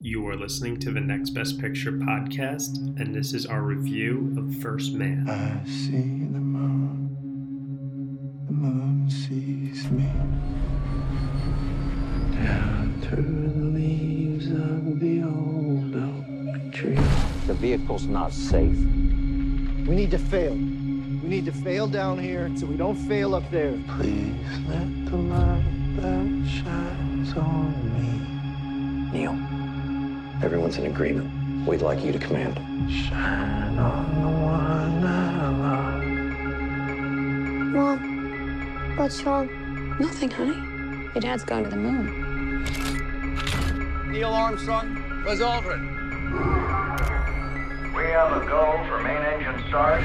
You are listening to the Next Best Picture podcast, and this is our review of First Man. I see the moon sees me. Down through the leaves of the old oak tree. The vehicle's not safe. We need to fail. We need to fail down here so we don't fail up there. Please let the light that shines on me. Neil. Everyone's in agreement. We'd like you to command. Shine on the one I love. Mom, what's wrong? Nothing, honey. Your dad's gone to the moon. Neil Armstrong, Buzz Aldrin. We have a go for main engine start.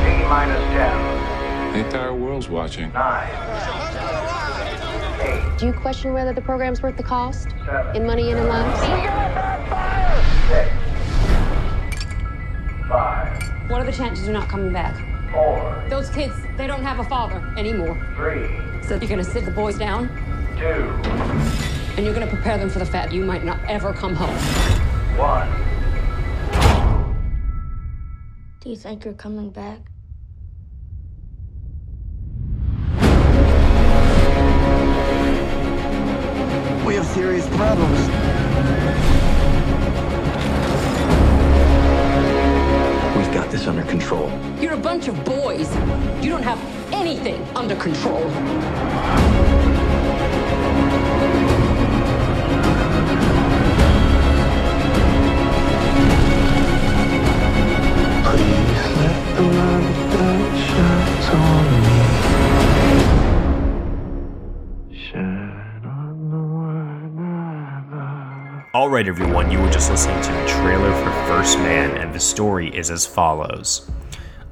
T-10. The entire world's watching. 9. Do you question whether the program's worth the cost? 7. In money and in lives? We got a backfire! 6. 5. What are the chances you're not coming back? 4. Those kids, they don't have a father anymore. 3. So you're gonna sit the boys down? 2. And you're gonna prepare them for the fact you might not ever come home. 1. Do you think you're coming back? We have serious problems. We've got this under control. You're a bunch of boys. You don't have anything under control. Please let the light that shines on me shine. Alright everyone, you were just listening to the trailer for First Man, and the story is as follows.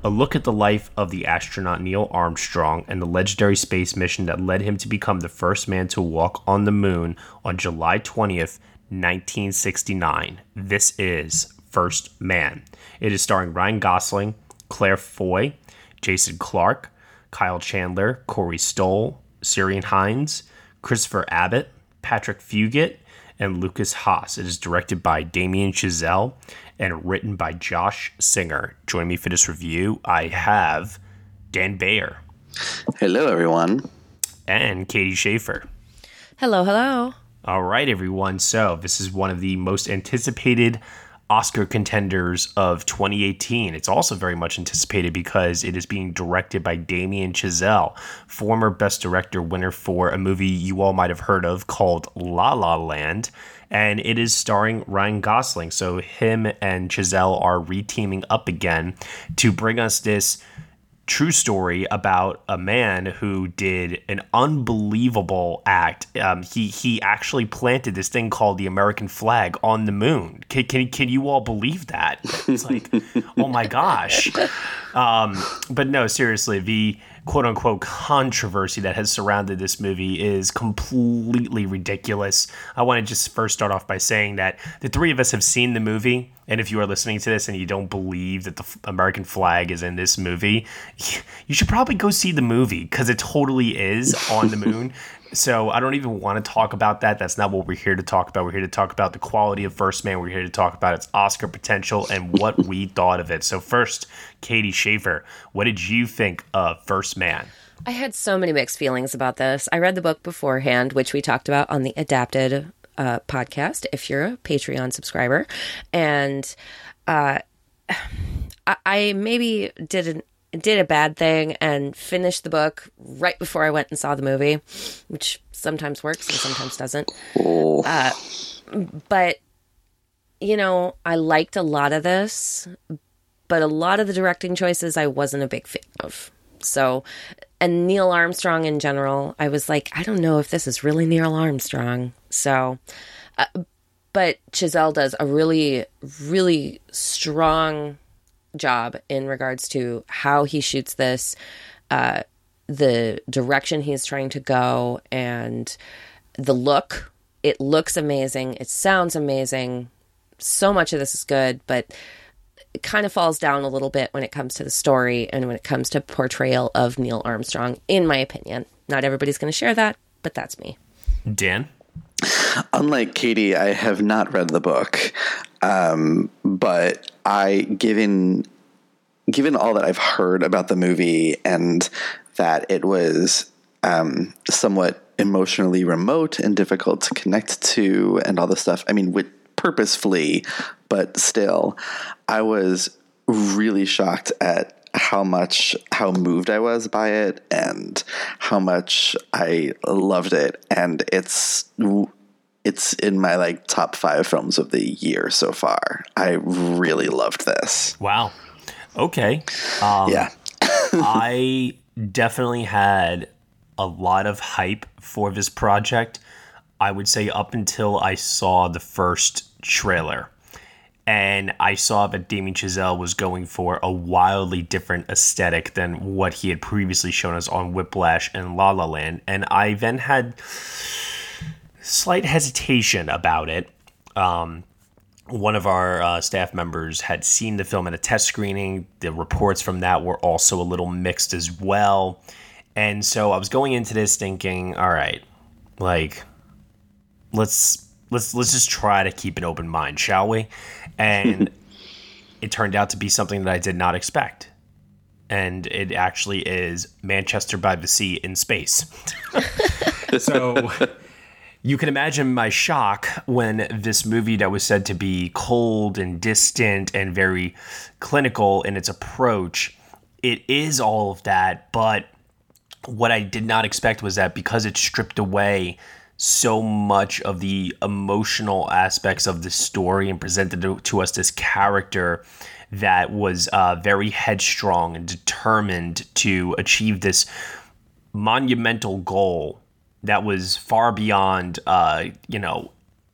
A look at the life of the astronaut Neil Armstrong and the legendary space mission that led him to become the first man to walk on the moon on July 20th, 1969. This is First Man. It is starring Ryan Gosling, Claire Foy, Jason Clarke, Kyle Chandler, Corey Stoll, Ciarán Hinds, Christopher Abbott, Patrick Fugit, and Lucas Haas. It is directed by Damien Chazelle and written by Josh Singer. Join me for this review. I have Dan Bayer. Hello, everyone. And Katie Schaefer. Hello, hello. All right, everyone. So this is one of the most anticipated Oscar contenders of 2018. It's also very much anticipated because it is being directed by Damien Chazelle, former Best Director winner for a movie you all might have heard of called La La Land, and it is starring Ryan Gosling. So him and Chazelle are re-teaming up again to bring us this true story about a man who did an unbelievable act. He actually planted this thing called the American flag on the moon. Can you all believe that? It's like, oh my gosh. But no, seriously, the quote unquote controversy that has surrounded this movie is completely ridiculous. I want to just first start off by saying that the three of us have seen the movie. And if you are listening to this and you don't believe that the American flag is in this movie, you should probably go see the movie because it totally is on the moon. So I don't even want to talk about that. That's not what we're here to talk about. We're here to talk about the quality of First Man. We're here to talk about its Oscar potential and what we thought of it. So first, Katie Schaefer, what did you think of First Man? I had so many mixed feelings about this. I read the book beforehand, which we talked about on the Adapted podcast, if you're a Patreon subscriber. And I maybe did a bad thing and finished the book right before I went and saw the movie, which sometimes works and sometimes doesn't. But, you know, I liked a lot of this, but a lot of the directing choices I wasn't a big fan of. So, and Neil Armstrong in general, I was like, I don't know if this is really Neil Armstrong. So, but Chazelle does a really, really strong job in regards to how he shoots this, the direction he's trying to go, and the look. It looks amazing. It sounds amazing. So much of this is good, but it kind of falls down a little bit when it comes to the story and when it comes to portrayal of Neil Armstrong, in my opinion. Not everybody's going to share that, but that's me. Dan? Unlike Katie, I have not read the book, but given all that I've heard about the movie and that it was somewhat emotionally remote and difficult to connect to and all this stuff, I mean, with purposefully, but still, I was really shocked at how moved I was by it and how much I loved it. And it's in my top 5 films of the year so far. I really loved this. Wow. Okay. Yeah. I definitely had a lot of hype for this project. I would say up until I saw the first trailer. And I saw that Damien Chazelle was going for a wildly different aesthetic than what he had previously shown us on Whiplash and La La Land. And I then had slight hesitation about it. One of our staff members had seen the film at a test screening. The reports from that were also a little mixed as well. And so I was going into this thinking, all right, let's just try to keep an open mind, shall we? And it turned out to be something that I did not expect. And it actually is Manchester by the Sea in space. So you can imagine my shock when this movie that was said to be cold and distant and very clinical in its approach, it is all of that. But what I did not expect was that because it stripped away so much of the emotional aspects of the story and presented to us this character that was very headstrong and determined to achieve this monumental goal that was far beyond,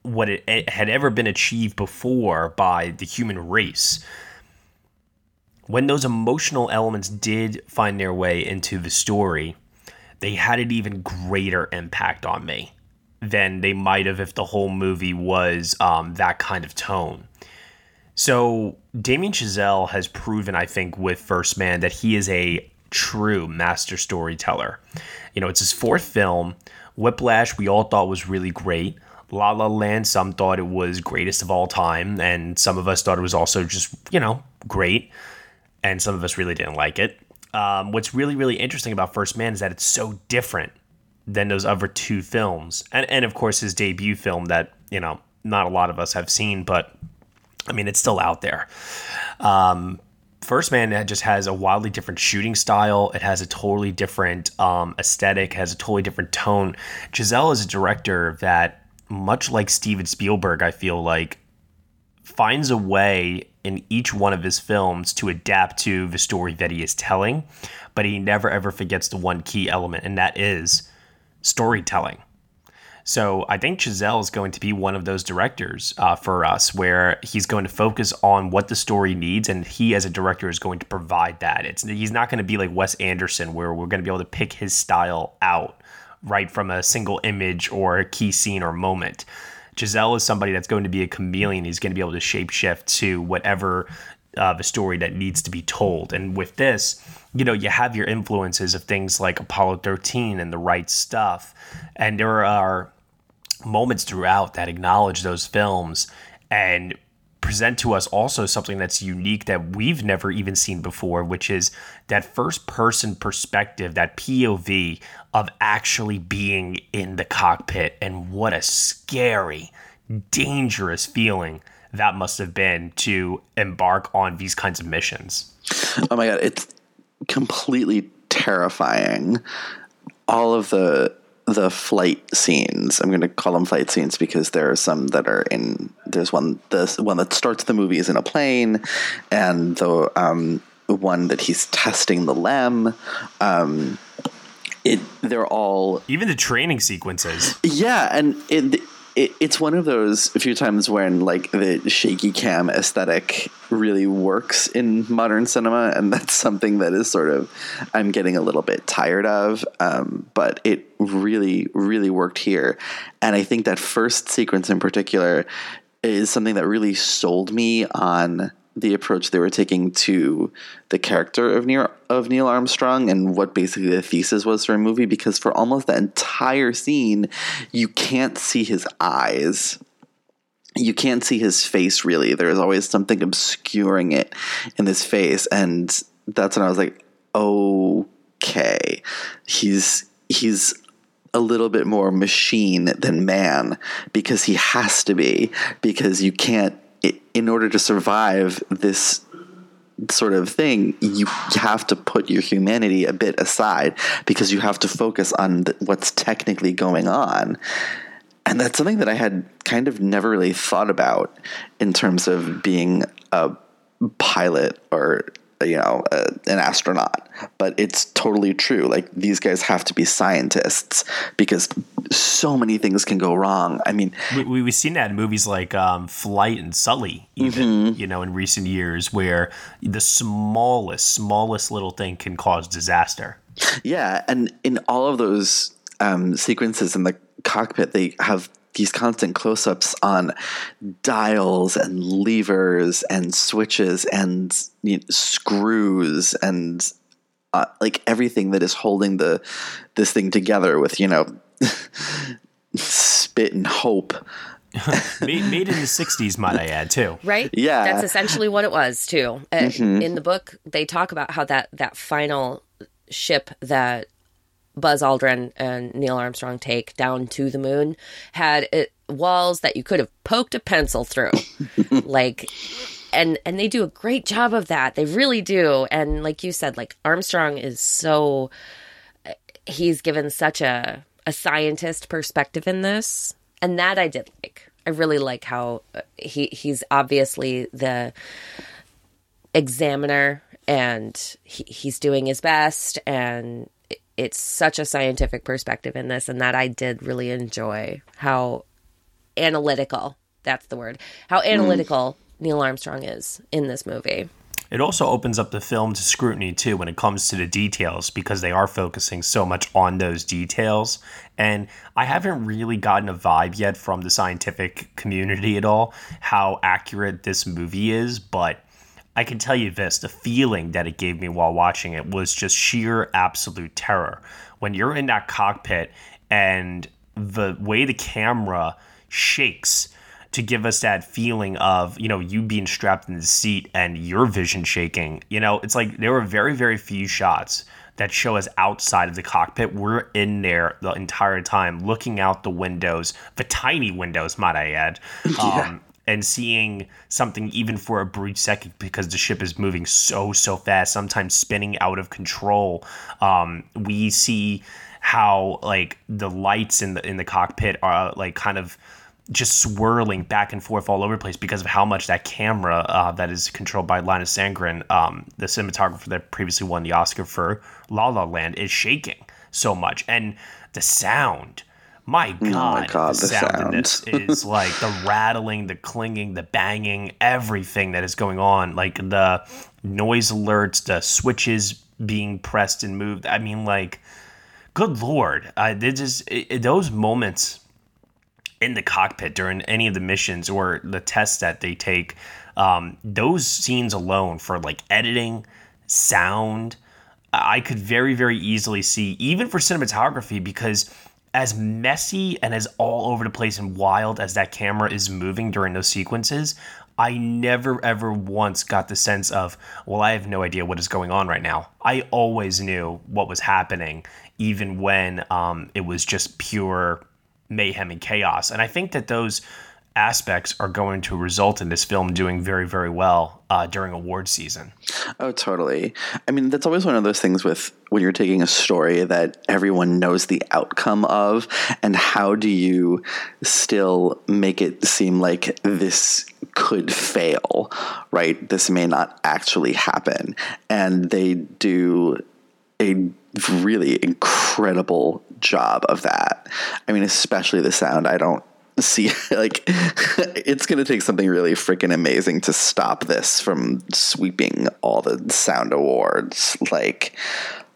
what it had ever been achieved before by the human race. When those emotional elements did find their way into the story, they had an even greater impact on me than they might have if the whole movie was that kind of tone. So Damien Chazelle has proven, I think, with First Man that he is a true master storyteller. It's his 4th film. Whiplash, we all thought was really great. La La Land, some thought it was greatest of all time, and some of us thought it was also just, great. And some of us really didn't like it. What's really, really interesting about First Man is that it's so different than those other 2 films. And of course, his debut film that, not a lot of us have seen, but, I mean, it's still out there. First Man just has a wildly different shooting style. It has a totally different aesthetic, has a totally different tone. Chazelle is a director that, much like Steven Spielberg, I feel like, finds a way in each one of his films to adapt to the story that he is telling, but he never ever forgets the one key element, and that is storytelling. So I think Chazelle is going to be one of those directors for us where he's going to focus on what the story needs, and he as a director is going to provide that. He's not going to be like Wes Anderson where we're going to be able to pick his style out right from a single image or a key scene or moment. Chazelle is somebody that's going to be a chameleon. He's going to be able to shapeshift to whatever the story that needs to be told. And with this, you have your influences of things like Apollo 13 and The Right Stuff. And there are moments throughout that acknowledge those films and present to us also something that's unique that we've never even seen before, which is that first-person perspective, that POV of actually being in the cockpit. And what a scary, dangerous feeling that must have been to embark on these kinds of missions. Oh my God, it's completely terrifying. All of the flight scenes, I'm going to call them flight scenes because there are some that are in, there's one that starts the movie is in a plane, and the one that he's testing the LEM, they're all... Even the training sequences. Yeah, and it's one of those few times when the shaky cam aesthetic really works in modern cinema, and that's something that is sort of I'm getting a little bit tired of, but it really, really worked here. And I think that first sequence in particular is something that really sold me on the approach they were taking to the character of Neil Armstrong and what basically the thesis was for a movie, because for almost the entire scene, you can't see his eyes. You can't see his face, really. There is always something obscuring it in his face. And that's when I was like, okay, he's a little bit more machine than man, because he has to be, because you can't, in order to survive this sort of thing, you have to put your humanity a bit aside because you have to focus on what's technically going on. And that's something that I had kind of never really thought about in terms of being a pilot or, an astronaut, but it's totally true. Like, these guys have to be scientists because so many things can go wrong. I mean, we've seen that in movies like Flight and Sully, even, in recent years, where the smallest little thing can cause disaster. Yeah. And in all of those sequences in the cockpit, they have these constant close-ups on dials and levers and switches and screws and everything that is holding this thing together with spit and hope. Made in the 60s, might I add, too. Right? Yeah. That's essentially what it was, too. Mm-hmm. In the book, they talk about how that final ship that Buzz Aldrin and Neil Armstrong take down to the moon had walls that you could have poked a pencil through. And they do a great job of that. They really do. And like you said, Armstrong is so, he's given such a scientist perspective in this. And that I did like. I really like how he's obviously the examiner and he's doing his best, and it's such a scientific perspective in this, and that I did really enjoy how analytical, that's the word, how analytical Neil Armstrong is in this movie. It also opens up the film to scrutiny, too, when it comes to the details, because they are focusing so much on those details. And I haven't really gotten a vibe yet from the scientific community at all how accurate this movie is, but I can tell you this, the feeling that it gave me while watching it was just sheer absolute terror. When you're in that cockpit and the way the camera shakes to give us that feeling of, you being strapped in the seat and your vision shaking, it's like there were very, very few shots that show us outside of the cockpit. We're in there the entire time looking out the windows, the tiny windows, might I add. Yeah. And seeing something even for a brief second, because the ship is moving so fast, sometimes spinning out of control. We see how the lights in the cockpit are kind of just swirling back and forth all over the place because of how much that camera that is controlled by Linus Sandgren, the cinematographer that previously won the Oscar for La La Land, is shaking so much, and the sound. My God, the sound in this is the rattling, the clinging, the banging, everything that is going on. The noise alerts, the switches being pressed and moved. I mean, good Lord. Those moments in the cockpit during any of the missions or the tests that they take, those scenes alone for editing, sound, I could very, very easily see, even for cinematography, because as messy and as all over the place and wild as that camera is moving during those sequences, I never, ever once got the sense of, well, I have no idea what is going on right now. I always knew what was happening, even when it was just pure mayhem and chaos. And I think that those aspects are going to result in this film doing very, very well during award season. Oh, totally. I mean, that's always one of those things with when you're taking a story that everyone knows the outcome of, and how do you still make it seem like this could fail, right? This may not actually happen. And they do a really incredible job of that. I mean, especially the sound. I don't see, it's going to take something really freaking amazing to stop this from sweeping all the sound awards.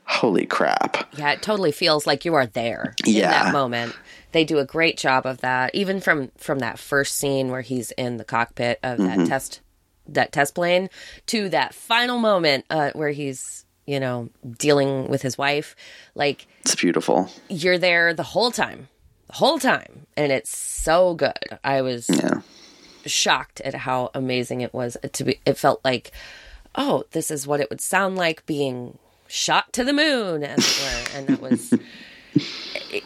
Holy crap. Yeah, it totally feels like you are there in that moment. They do a great job of that, even from that first scene where he's in the cockpit of that test that test plane to that final moment where he's, you know, dealing with his wife. Like, it's beautiful. You're there the whole time. And it's so good. I was shocked at how amazing it was to be. It felt like, oh, this is what it would sound like being shot to the moon, as it were. And that was,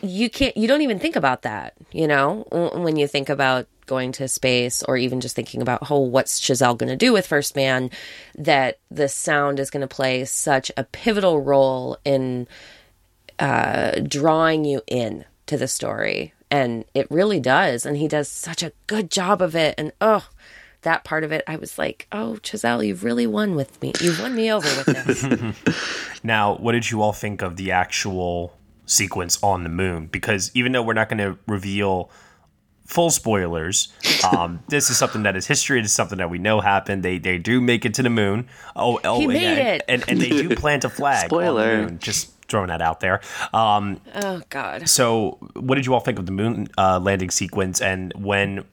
you don't even think about that, you know, when you think about going to space, or even just thinking about, oh, what's Chazelle going to do with First Man, that the sound is going to play such a pivotal role in drawing you in to the story. And it really does. And he does such a good job of it. And oh, that part of it, I was like, oh, Chazelle, you've really won with me. You've won me over with this. Now, what did you all think of the actual sequence on the moon? Because even though we're not going to reveal full spoilers, this is something that is history. It is something that we know happened. They do make it to the moon. He made it. And they do plant a flag. Spoiler. On the moon. Just throwing that out there. Oh, God. So what did you all think of the moon landing sequence, and when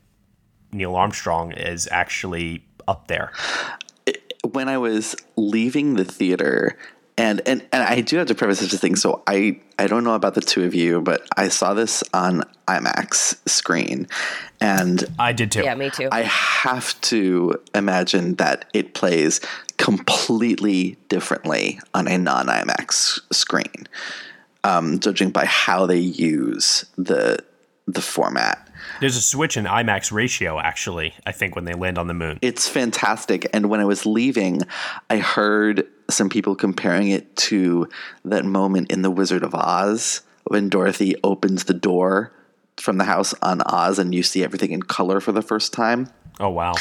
Neil Armstrong is actually up there? When I was leaving the theater, and I do have to preface such a thing, so I don't know about the two of you, but I saw this on IMAX screen. And I did too. Yeah, me too. I have to imagine that it plays completely differently on a non-IMAX screen, judging by how they use the format. There's a switch in IMAX ratio, actually, I think, when they land on the moon. It's fantastic. And when I was leaving, I heard some people comparing it to that moment in The Wizard of Oz when Dorothy opens the door from the house on Oz and you see everything in color for the first time. Oh, wow.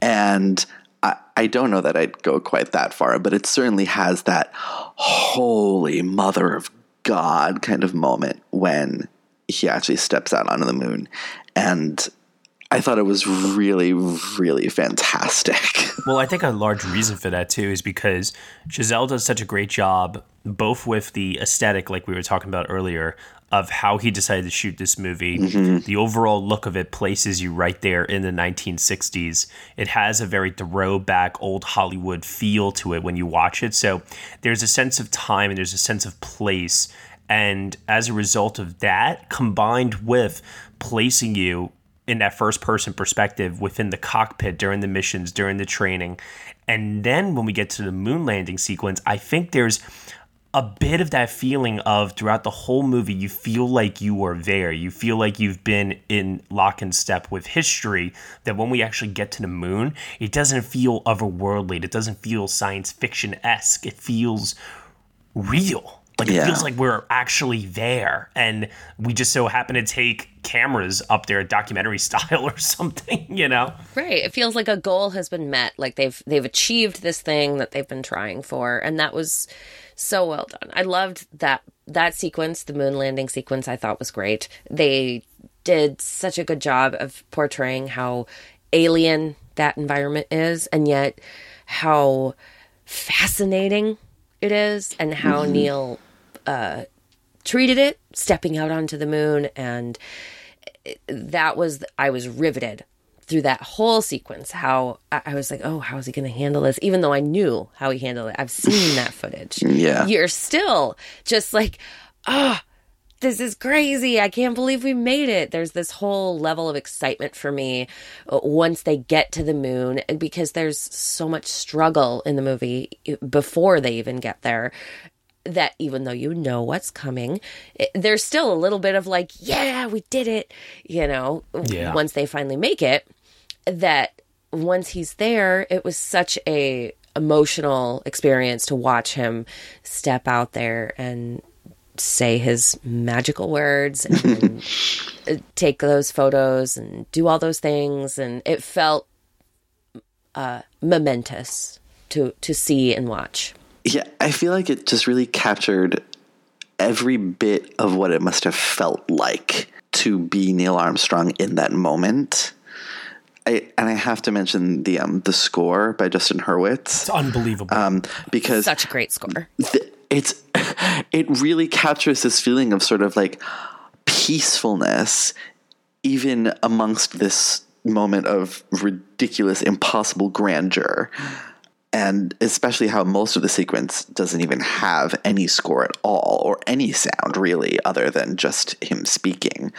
And I don't know that I'd go quite that far, but it certainly has that holy mother of God kind of moment when he actually steps out onto the moon. And I thought it was really, really fantastic. Well, I think a large reason for that, too, is because Chazelle does such a great job, both with the aesthetic, like we were talking about earlier, of how he decided to shoot this movie. Mm-hmm. The overall look of it places you right there in the 1960s. It has a very throwback old Hollywood feel to it when you watch it. So there's a sense of time and there's a sense of place. And as a result of that, combined with placing you in that first-person perspective within the cockpit during the missions, during the training, and then when we get to the moon landing sequence, I think there's a bit of that feeling of throughout the whole movie, you feel like you are there. You feel like you've been in lock and step with history, that when we actually get to the moon, it doesn't feel otherworldly. It doesn't feel science fiction-esque. It feels real. Like, it feels like we're actually there, and we just so happen to take cameras up there, documentary style or something, you know? Right. It feels like a goal has been met, like they've achieved this thing that they've been trying for, and that was so well done. I loved that sequence, the moon landing sequence, I thought was great. They did such a good job of portraying how alien that environment is, and yet how fascinating it is, and how Neil treated it, stepping out onto the moon. And that was, I was riveted through that whole sequence. How I was like, oh, how is he going to handle this? Even though I knew how he handled it. I've seen that footage. Yeah. You're still just like, oh, this is crazy. I can't believe we made it. There's this whole level of excitement for me once they get to the moon, because there's so much struggle in the movie before they even get there, that even though you know what's coming, there's still a little bit of like, yeah, we did it, you know, once they finally make it. That once he's there, it was such a emotional experience to watch him step out there and say his magical words and take those photos and do all those things. And it felt momentous to see and watch. Yeah, I feel like it just really captured every bit of what it must have felt like to be Neil Armstrong in that moment. I have to mention the score by Justin Hurwitz. It's unbelievable. Because such a great score. It really captures this feeling of sort of like peacefulness, even amongst this moment of ridiculous, impossible grandeur. And especially how most of the sequence doesn't even have any score at all, or any sound really, other than just him speaking.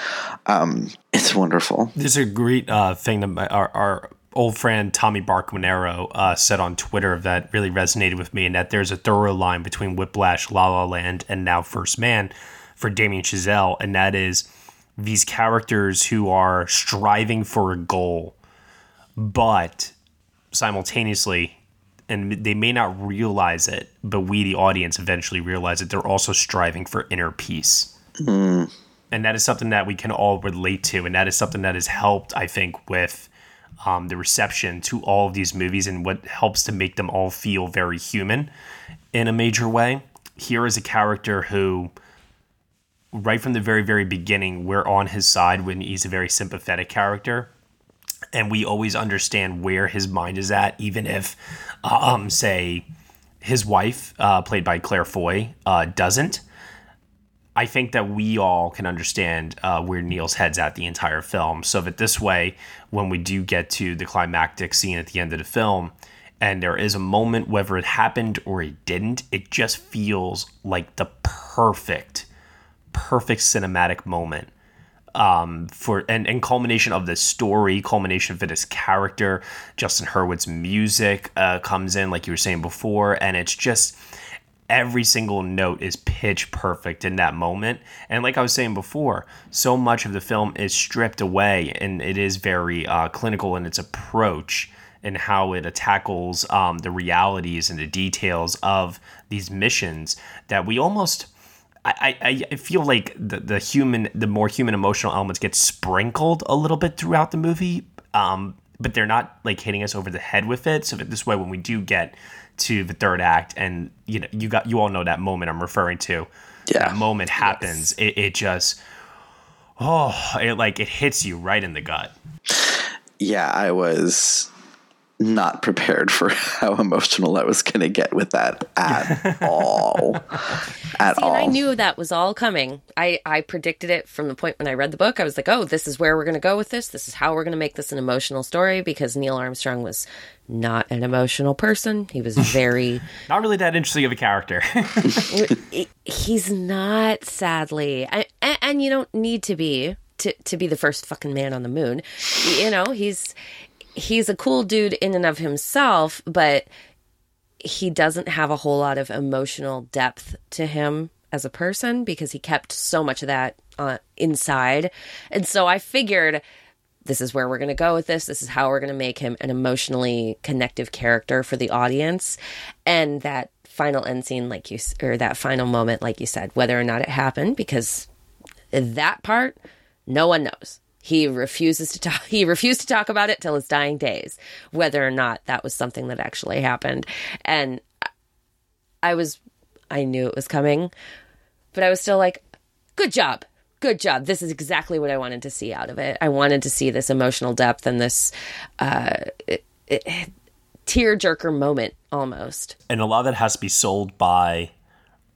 It's wonderful. This is a great thing that our old friend Tommy Barcunero said on Twitter that really resonated with me, and that there's a thorough line between Whiplash, La La Land, and now First Man for Damien Chazelle, and that is these characters who are striving for a goal, but simultaneously, and they may not realize it, but we, the audience, eventually realize that they're also striving for inner peace. Mm. And that is something that we can all relate to. And that is something that has helped, I think, with the reception to all of these movies and what helps to make them all feel very human in a major way. Here is a character who, right from the very, very beginning, we're on his side when he's a very sympathetic character. And we always understand where his mind is at, even if, say, his wife, played by Claire Foy, doesn't. I think that we all can understand where Neil's head's at the entire film. So that this way, when we do get to the climactic scene at the end of the film, and there is a moment, whether it happened or it didn't, it just feels like the perfect cinematic moment. For culmination of this story, culmination for this character, Justin Hurwitz's music comes in, like you were saying before, and it's just every single note is pitch perfect in that moment. And like I was saying before, so much of the film is stripped away, and it is very clinical in its approach and how it tackles the realities and the details of these missions that we almost... I feel like the more human emotional elements get sprinkled a little bit throughout the movie, but they're not like hitting us over the head with it. So that this way, when we do get to the third act, and you all know that moment I'm referring to. Yeah, that moment happens. Yes. It just it hits you right in the gut. Yeah, I was not prepared for how emotional I was going to get with that at all. And I knew that was all coming. I predicted it from the point when I read the book. I was like, oh, this is where we're going to go with this. This is how we're going to make this an emotional story, because Neil Armstrong was not an emotional person. He was very... not really that interesting of a character. He's not, sadly. And you don't need to be to be the first fucking man on the moon. You know, He's a cool dude in and of himself, but he doesn't have a whole lot of emotional depth to him as a person, because he kept so much of that inside. And so I figured this is where we're going to go with this. This is how we're going to make him an emotionally connective character for the audience. And that final end scene, that final moment, like you said, whether or not it happened, because that part, no one knows. He refused to talk about it till his dying days, whether or not that was something that actually happened. And I knew it was coming, but I was still like, good job. This is exactly what I wanted to see out of it. I wanted to see this emotional depth and this tearjerker moment almost. And a lot of it has to be sold by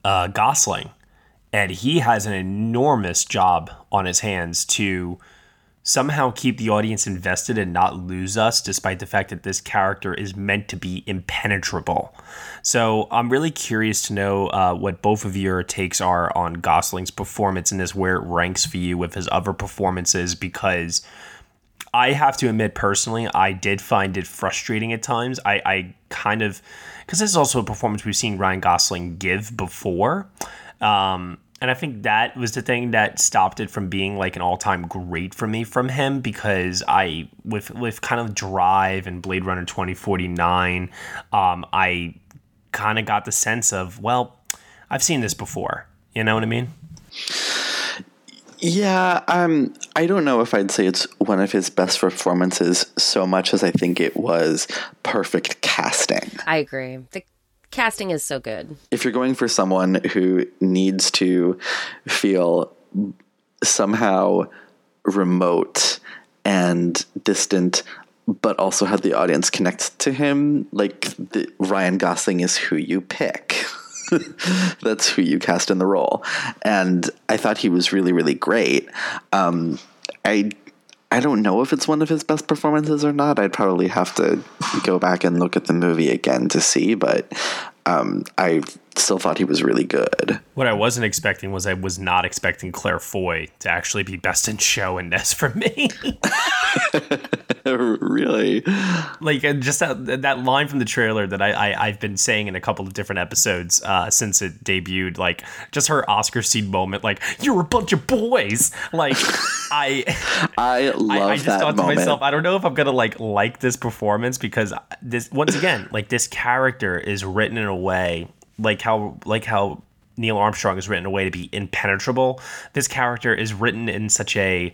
Gosling, and he has an enormous job on his hands to somehow keep the audience invested and not lose us, despite the fact that this character is meant to be impenetrable. So I'm really curious to know what both of your takes are on Gosling's performance in this, where it ranks for you with his other performances, because I have to admit personally, I did find it frustrating at times. I kind of, because this is also a performance we've seen Ryan Gosling give before. And I think that was the thing that stopped it from being like an all-time great for me from him, because with kind of Drive and Blade Runner 2049, I kind of got the sense of, well, I've seen this before. You know what I mean? Yeah, I don't know if I'd say it's one of his best performances so much as I think it was perfect casting. I agree. Casting is so good. If you're going for someone who needs to feel somehow remote and distant, but also have the audience connect to him, Ryan Gosling is who you pick. That's who you cast in the role. And I thought he was really, really great. I I don't know if it's one of his best performances or not. I'd probably have to go back and look at the movie again to see, but I still thought he was really good. What I wasn't expecting was I was not expecting Claire Foy to actually be best in show in this for me. Really? Like, just that line from the trailer that I've been saying in a couple of different episodes since it debuted, like, just her Oscar scene moment, like, you're a bunch of boys. Like, I love that. I just thought to myself, I don't know if I'm going to like this performance, because this, once again, like, this character is written in a way like how Neil Armstrong is written in a way to be impenetrable. This character is written in such a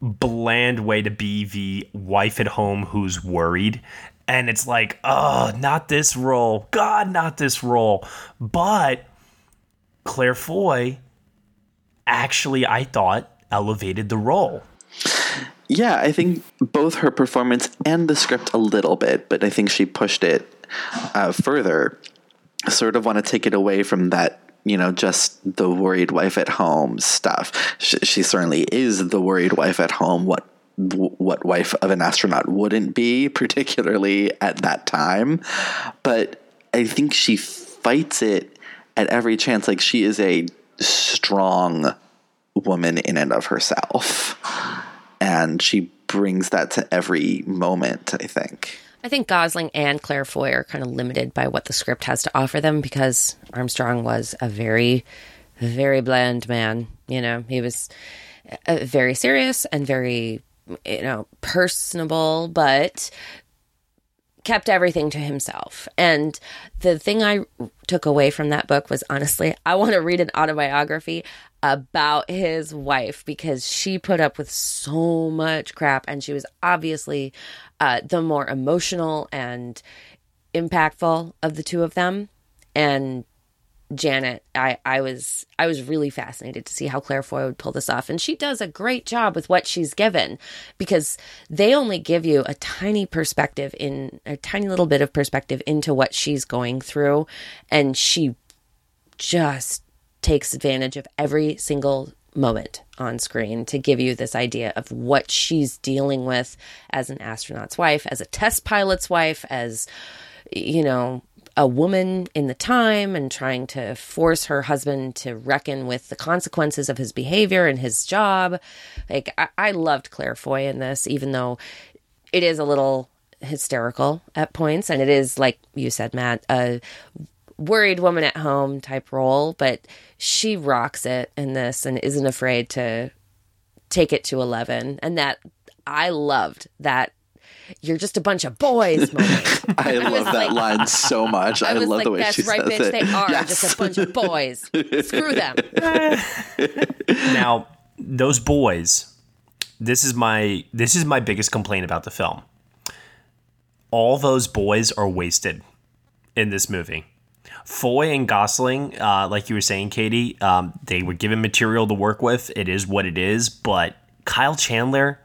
bland way to be the wife at home who's worried, and it's like, oh, not this role, God, not this role. But Claire Foy actually, I thought, elevated the role. Yeah, I think both her performance and the script a little bit, but I think she pushed it further. I sort of want to take it away from that, you know, just the worried wife at home stuff. She certainly is the worried wife at home. What wife of an astronaut wouldn't be, particularly at that time? But I think she fights it at every chance. Like, she is a strong woman in and of herself, and she brings that to every moment, I think. I think Gosling and Claire Foy are kind of limited by what the script has to offer them, because Armstrong was a very, very bland man. You know, he was very serious and very, you know, personable, but kept everything to himself. And the thing I took away from that book was, honestly, I want to read an autobiography about his wife, because she put up with so much crap, and she was obviously the more emotional and impactful of the two of them. And Janet, I was really fascinated to see how Claire Foy would pull this off, and she does a great job with what she's given, because they only give you a tiny perspective, in a tiny little bit of perspective into what she's going through, and she just takes advantage of every single moment on screen to give you this idea of what she's dealing with as an astronaut's wife, as a test pilot's wife, as, you know, a woman in the time, and trying to force her husband to reckon with the consequences of his behavior and his job. Like, I loved Claire Foy in this, even though it is a little hysterical at points, and it is, like you said, Matt, a worried woman at home type role, but she rocks it in this and isn't afraid to take it to 11. And that, I loved that "you're just a bunch of boys" moment. I love that line so much. I love the way she says it. That's right, bitch. They are just a bunch of boys. Screw them. Now, those boys, this is my biggest complaint about the film. All those boys are wasted in this movie. Foy and Gosling, like you were saying, Katie, they were given material to work with. It is what it is. But Kyle Chandler,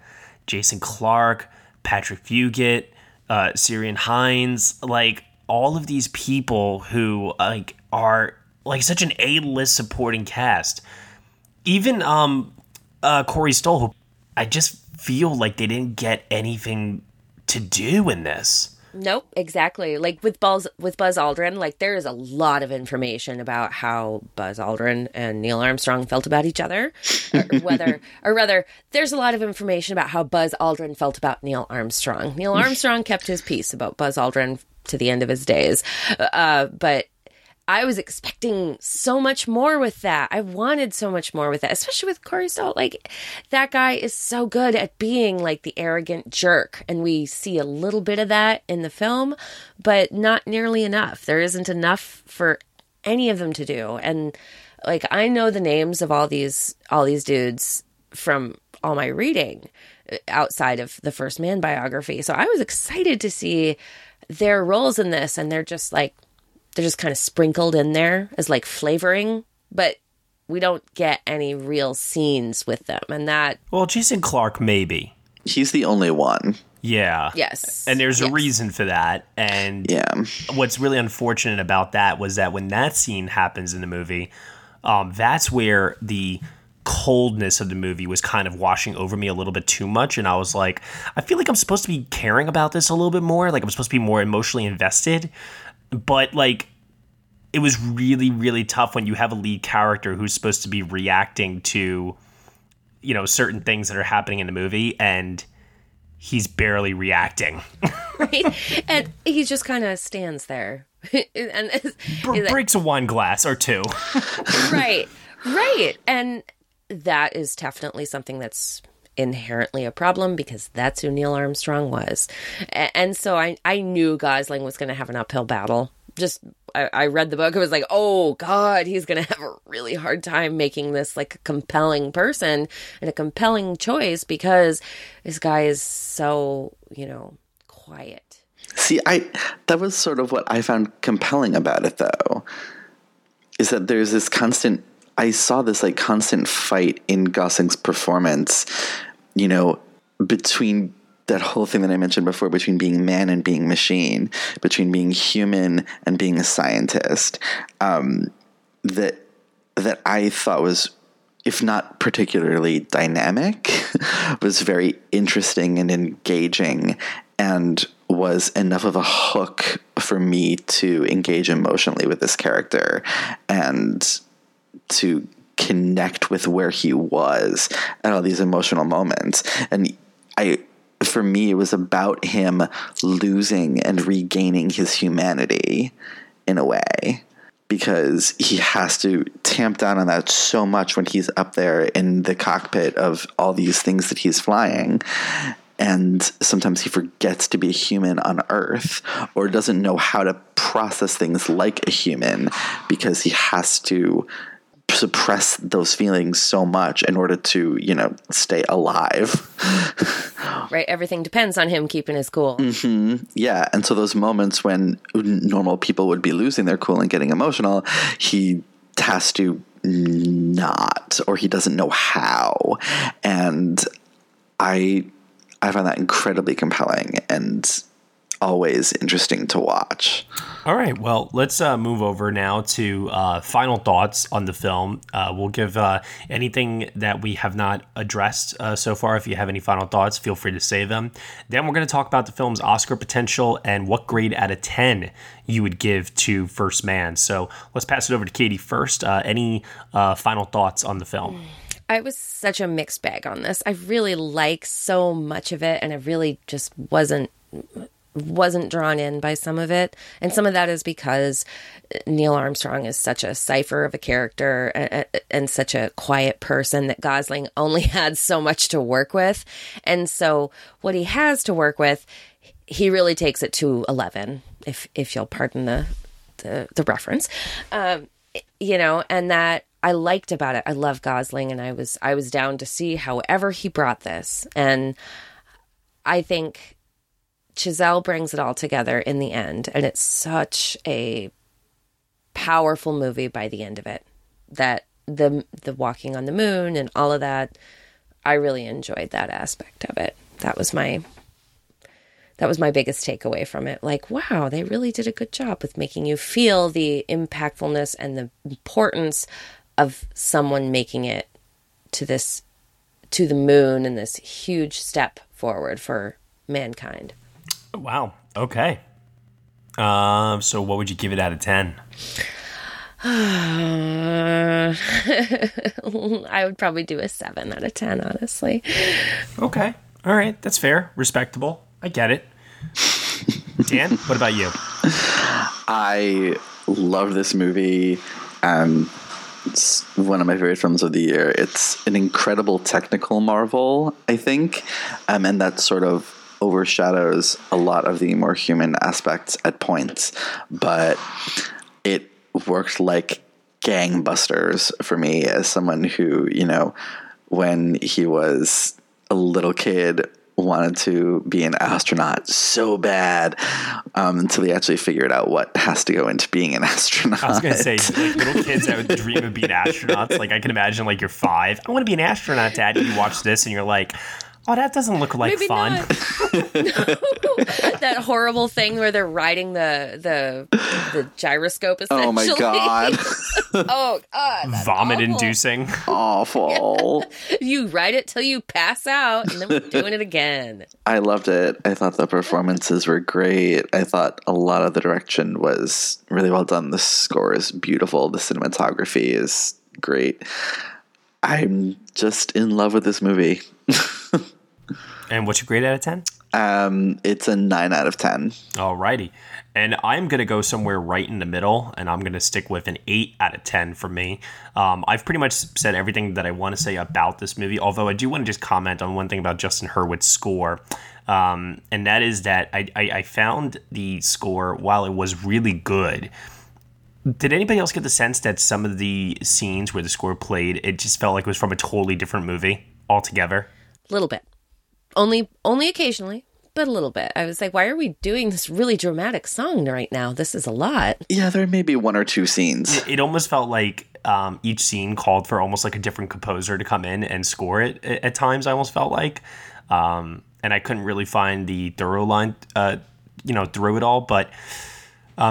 Jason Clarke, Patrick Fugit, Ciarán Hinds, like, all of these people who are like such an A-list supporting cast. Even Corey Stoll, who I just feel like they didn't get anything to do in this. Nope, exactly. Like with Buzz Aldrin, like, there is a lot of information about how Buzz Aldrin and Neil Armstrong felt about each other, or rather, there's a lot of information about how Buzz Aldrin felt about Neil Armstrong. Neil Armstrong kept his peace about Buzz Aldrin to the end of his days, but I was expecting so much more with that. I wanted so much more with that, especially with Corey Stoll. Like, that guy is so good at being, like, the arrogant jerk, and we see a little bit of that in the film, but not nearly enough. There isn't enough for any of them to do. And, like, I know the names of all these dudes from all my reading outside of the First Man biography, so I was excited to see their roles in this, and they're just like, they're just kind of sprinkled in there as, like, flavoring, but we don't get any real scenes with them. And that... Well, Jason Clarke, maybe. He's the only one. Yeah. Yes. And there's a reason for that. And what's really unfortunate about that was that when that scene happens in the movie, that's where the coldness of the movie was kind of washing over me a little bit too much, and I was like, I feel like I'm supposed to be caring about this a little bit more, like I'm supposed to be more emotionally invested, but like it was really, really tough when you have a lead character who's supposed to be reacting to, you know, certain things that are happening in the movie, and he's barely reacting. Right? And he just kind of stands there. And breaks a wine glass or two. Right. Right. And that is definitely something that's inherently a problem, because that's who Neil Armstrong was. And so I knew Gosling was going to have an uphill battle. Just I read the book. It was like, oh, God, he's going to have a really hard time making this like a compelling person and a compelling choice, because this guy is so, you know, quiet. See, that was sort of what I found compelling about it, though, is that there's this constant, I saw this like constant fight in Gosling's performance, you know, between that whole thing that I mentioned before, between being man and being machine, between being human and being a scientist, that I thought was, if not particularly dynamic, was very interesting and engaging, and was enough of a hook for me to engage emotionally with this character and to connect with where he was at all these emotional moments. And for me, it was about him losing and regaining his humanity in a way, because he has to tamp down on that so much when he's up there in the cockpit of all these things that he's flying. And sometimes he forgets to be a human on Earth, or doesn't know how to process things like a human, because he has to suppress those feelings so much in order to, you know, stay alive. Right. Everything depends on him keeping his cool. Mm-hmm. Yeah. And so those moments when normal people would be losing their cool and getting emotional, he has to not, or he doesn't know how. And I find that incredibly compelling and always interesting to watch. All right, well, let's move over now to final thoughts on the film. We'll give anything that we have not addressed so far. If you have any final thoughts, feel free to say them. Then we're going to talk about the film's Oscar potential and what grade out of 10 you would give to First Man. So let's pass it over to Katie first. Any final thoughts on the film? I was such a mixed bag on this. I really like so much of it, and I really just wasn't drawn in by some of it. And some of that is because Neil Armstrong is such a cipher of a character and such a quiet person that Gosling only had so much to work with. And so what he has to work with, he really takes it to 11, if you'll pardon the reference, you know, and that I liked about it. I love Gosling, and I was down to see however he brought this. And I think Chazelle brings it all together in the end, and it's such a powerful movie by the end of it, that the walking on the moon and all of that, I really enjoyed that aspect of it. That was my biggest takeaway from it. Like, wow, they really did a good job with making you feel the impactfulness and the importance of someone making it to the moon, and this huge step forward for mankind. Wow. Okay. So what would you give it out of 10? I would probably do a 7 out of 10, honestly. Okay. All right. That's fair. Respectable. I get it. Dan, what about you? I love this movie. It's one of my favorite films of the year. It's an incredible technical marvel, I think. And that sort of overshadows a lot of the more human aspects at points, but it worked like gangbusters for me as someone who, you know, when he was a little kid, wanted to be an astronaut so bad, until he actually figured out what has to go into being an astronaut. I was going to say, like, little kids that would dream of being astronauts, like I can imagine, like you're 5, I want to be an astronaut, Dad, and you watch this and you're like, Oh, that doesn't look like maybe fun. That horrible thing where they're riding the gyroscope, essentially. Oh, my God. Oh, God. Vomit-inducing. Awful. Yeah. You ride it till you pass out, and then we're doing it again. I loved it. I thought the performances were great. I thought a lot of the direction was really well done. The score is beautiful. The cinematography is great. I'm just in love with this movie. And what's your grade out of 10? It's a 9 out of 10. Alrighty. And I'm going to go somewhere right in the middle, and I'm going to stick with an 8 out of 10 for me. I've pretty much said everything that I want to say about this movie, although I do want to just comment on one thing about Justin Hurwitz's score. And that is that I found the score, while it was really good, did anybody else get the sense that some of the scenes where the score played, it just felt like it was from a totally different movie altogether? A little bit. Only occasionally, but a little bit. I was like, why are we doing this really dramatic song right now? This is a lot. Yeah, there may be one or two scenes. It almost felt like each scene called for almost like a different composer to come in and score it at times, I almost felt like. And I couldn't really find the thorough line, through it all, but...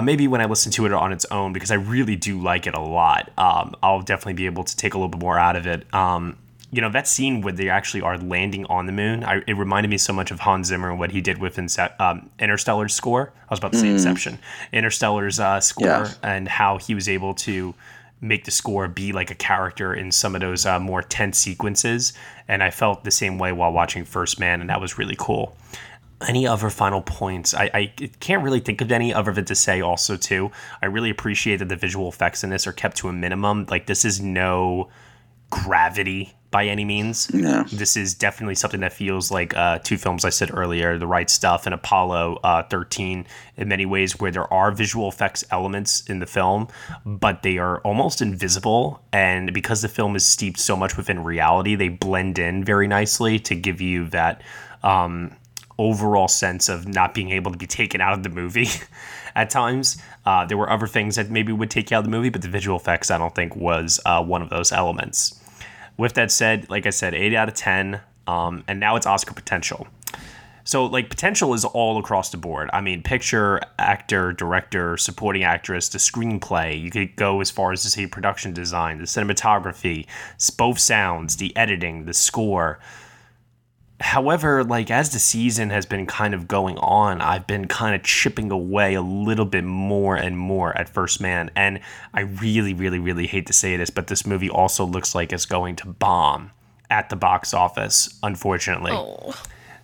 maybe when I listen to it on its own, because I really do like it a lot, I'll definitely be able to take a little bit more out of it. That scene where they actually are landing on the moon, it reminded me so much of Hans Zimmer and what he did with Interstellar's score. I was about to say Inception. Interstellar's score, yeah. And how he was able to make the score be like a character in some of those more tense sequences. And I felt the same way while watching First Man, and that was really cool. Any other final points? I can't really think of any other of it to say also, too. I really appreciate that the visual effects in this are kept to a minimum. Like, this is no Gravity by any means. No. This is definitely something that feels like two films I said earlier, The Right Stuff and Apollo 13, in many ways where there are visual effects elements in the film, but they are almost invisible. And because the film is steeped so much within reality, they blend in very nicely to give you that... overall sense of not being able to be taken out of the movie at times. There were other things that maybe would take you out of the movie, but the visual effects, I don't think, was one of those elements. With that said, like I said, 8 out of 10, and now it's Oscar potential. So, like, potential is all across the board. I mean, picture, actor, director, supporting actress, the screenplay. You could go as far as to say production design, the cinematography, both sounds, the editing, the score. However, like, as the season has been kind of going on, I've been kind of chipping away a little bit more and more at First Man. And I really, really, really hate to say this, but this movie also looks like it's going to bomb at the box office, unfortunately. Oh.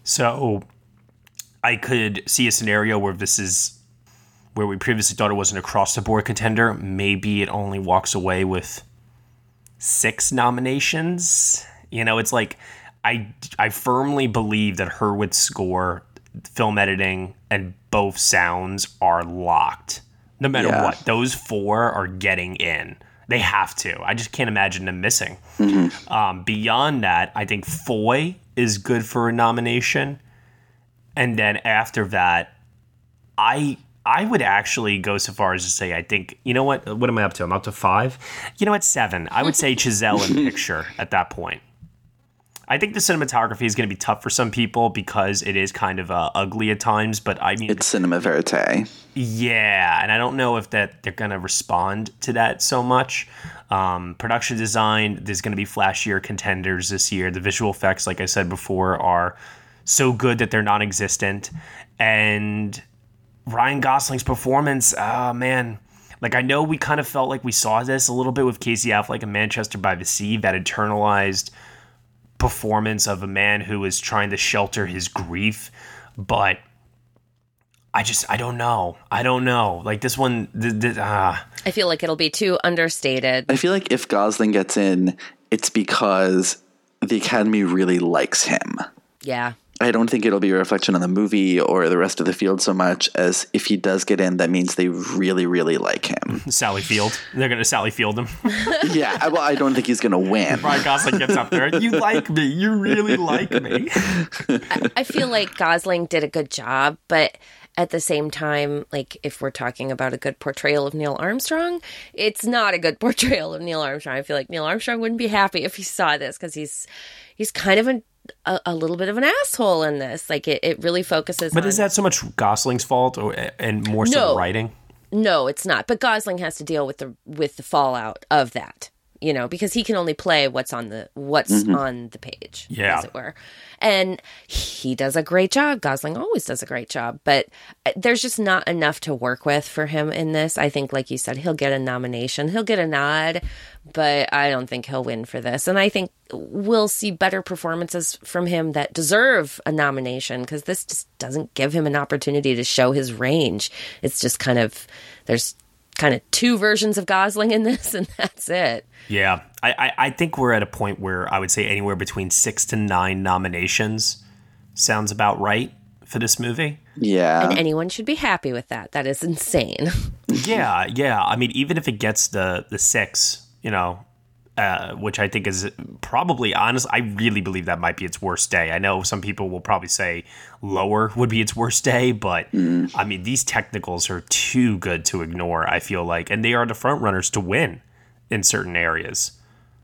So I could see a scenario where this is where we previously thought it was an across-the-board contender. Maybe it only walks away with 6 nominations. You know, it's like... I firmly believe that Hurwitz's score, film editing, and both sounds are locked. No matter what, those 4 are getting in. They have to. I just can't imagine them missing. Mm-hmm. Beyond that, I think Foy is good for a nomination. And then after that, I would actually go so far as to say, I think, you know what? What am I up to? I'm up to 5. You know what? 7. I would say Chazelle in picture at that point. I think the cinematography is going to be tough for some people because it is kind of ugly at times, but I mean... it's cinema verite. Yeah, and I don't know if that they're going to respond to that so much. Production design, there's going to be flashier contenders this year. The visual effects, like I said before, are so good that they're non-existent. And Ryan Gosling's performance, oh man... like, I know we kind of felt like we saw this a little bit with Casey Affleck in Manchester by the Sea, that internalized... performance of a man who is trying to shelter his grief, but I don't know. Like, this one, I feel like it'll be too understated. I feel like if Gosling gets in, it's because the Academy really likes him. Yeah. I don't think it'll be a reflection on the movie or the rest of the field so much as if he does get in, that means they really, really like him. Sally Field. They're going to Sally Field him. Yeah. Well, I don't think he's going to win. Ryan Gosling gets up there. You like me. You really like me. I feel like Gosling did a good job, but at the same time, like, if we're talking about a good portrayal of Neil Armstrong, it's not a good portrayal of Neil Armstrong. I feel like Neil Armstrong wouldn't be happy if he saw this because he's kind of a a little bit of an asshole in this. Like, it really focuses on... But is that so much Gosling's fault and more so the writing? No, it's not. But Gosling has to deal with the fallout of that, you know, because he can only play what's on the page, as it were. And he does a great job. Gosling always does a great job. But there's just not enough to work with for him in this. I think, like you said, he'll get a nomination. He'll get a nod, but I don't think he'll win for this. And I think we'll see better performances from him that deserve a nomination, because this just doesn't give him an opportunity to show his range. It's just kind of, there's kind of two versions of Gosling in this, and that's it. Yeah. I think we're at a point where I would say anywhere between 6 to 9 nominations sounds about right for this movie. Yeah. And anyone should be happy with that. That is insane. Yeah. I mean, even if it gets the 6, you know, which I think is probably, honestly, I really believe that might be its worst day. I know some people will probably say lower would be its worst day, but I mean, these technicals are too good to ignore, I feel like. And they are the front runners to win in certain areas.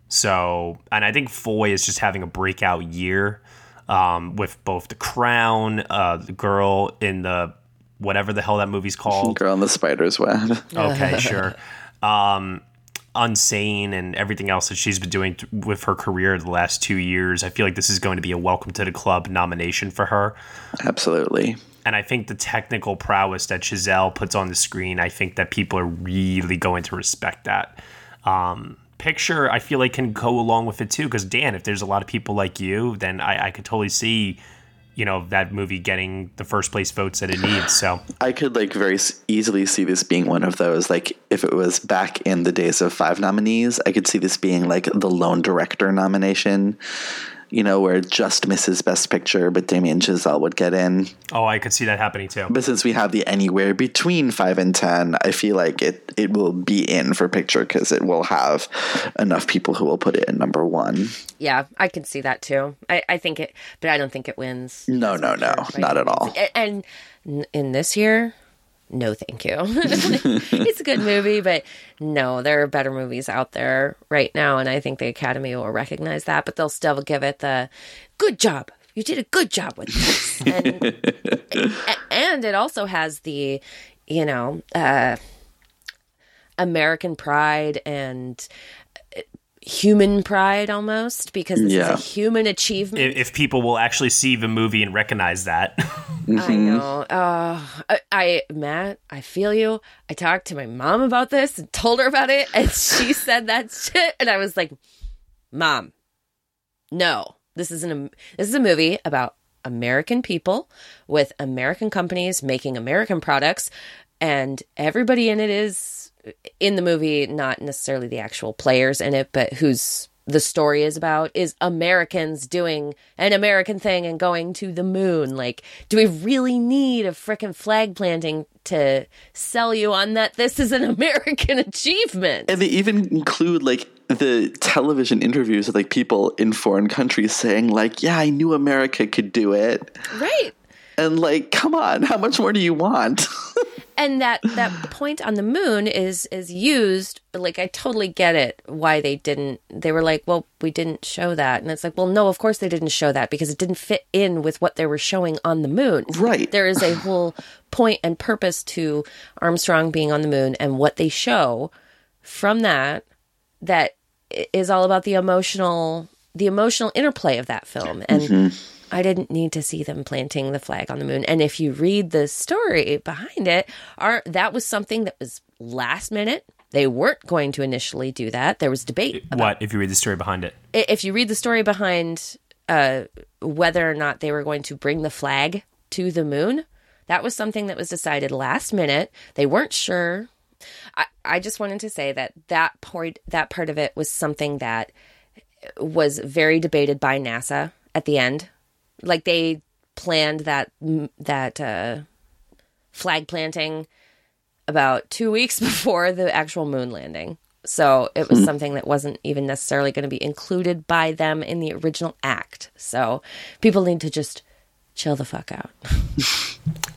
So, and I think Foy is just having a breakout year with both The Crown, the girl in the whatever the hell that movie's called. Girl in the Spider's Web. Okay, sure. Unsane and everything else that she's been doing with her career the last 2 years. I feel like this is going to be a welcome to the club nomination for her. Absolutely. And I think the technical prowess that Chazelle puts on the screen, I think that people are really going to respect that. Picture, I feel like, can go along with it too, because Dan, if there's a lot of people like you, then I could totally see, you know, that movie getting the first place votes that it needs. So I could like very easily see this being one of those, like if it was back in the days of 5 nominees, I could see this being like the lone director nomination, you know, where it just misses Best Picture, but Damien Chazelle would get in. Oh, I could see that happening too. But since we have the anywhere between 5 and 10, I feel like it will be in for Picture because it will have enough people who will put it in number 1. Yeah, I can see that too. I think it, but I don't think it wins. No, right? Not at all. And in this year, no, thank you. It's a good movie, but no, there are better movies out there right now, and I think the Academy will recognize that, but they'll still give it the good job. You did a good job with this. And it also has the, you know, American pride and human pride almost, because this is a human achievement. If people will actually see the movie and recognize that. Mm-hmm. I know. Matt, I feel you. I talked to my mom about this and told her about it, and she said that shit, and I was like, Mom, no, this is a movie about American people with American companies making American products, and everybody in it is in the movie, not necessarily the actual players in it, but who's the story is about is Americans doing an American thing and going to the moon. Like, do we really need a frickin' flag planting to sell you on that this is an American achievement? And they even include like the television interviews with like people in foreign countries saying like, yeah, I knew America could do it. Right. And like, come on, how much more do you want? And that point on the moon is used, like, I totally get it, why they were like, well, we didn't show that. And it's like, well, no, of course they didn't show that, because it didn't fit in with what they were showing on the moon. Right. There is a whole point and purpose to Armstrong being on the moon, and what they show from that is all about the emotional interplay of that film. And I didn't need to see them planting the flag on the moon. And if you read the story behind it, that was something that was last minute. They weren't going to initially do that. There was debate about what, if you read the story behind it? If you read the story behind whether or not they were going to bring the flag to the moon, that was something that was decided last minute. They weren't sure. I just wanted to say that part of it was something that was very debated by NASA at the end. Like, they planned that flag planting about 2 weeks before the actual moon landing. So it was something that wasn't even necessarily going to be included by them in the original act. So people need to just chill the fuck out.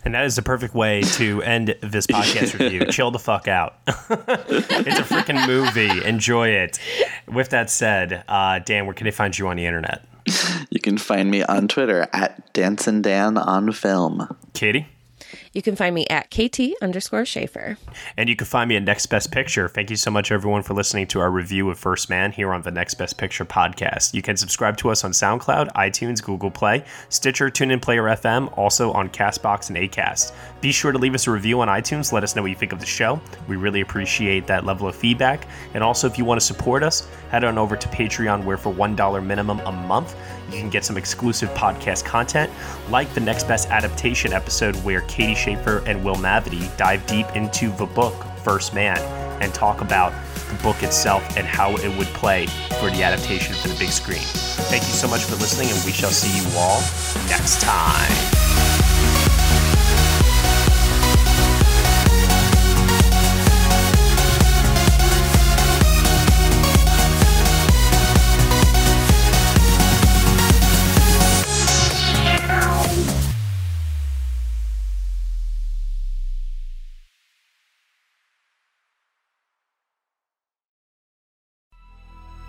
And that is the perfect way to end this podcast review. Chill the fuck out. It's a freaking movie. Enjoy it. With that said, Dan, where can they find you on the internet? You can find me on Twitter at Dancin' Dan on Film. Katie? You can find me at KT_Schaefer. And you can find me at Next Best Picture. Thank you so much, everyone, for listening to our review of First Man here on the Next Best Picture podcast. You can subscribe to us on SoundCloud, iTunes, Google Play, Stitcher, TuneIn Player FM, also on CastBox and Acast. Be sure to leave us a review on iTunes. Let us know what you think of the show. We really appreciate that level of feedback. And also, if you want to support us, head on over to Patreon, where for $1 minimum a month, you can get some exclusive podcast content, like the Next Best Adaptation episode, where Katie Schaefer and Will Mavity dive deep into the book First Man and talk about the book itself and how it would play for the adaptation for the big screen. Thank you so much for listening, and we shall see you all next time.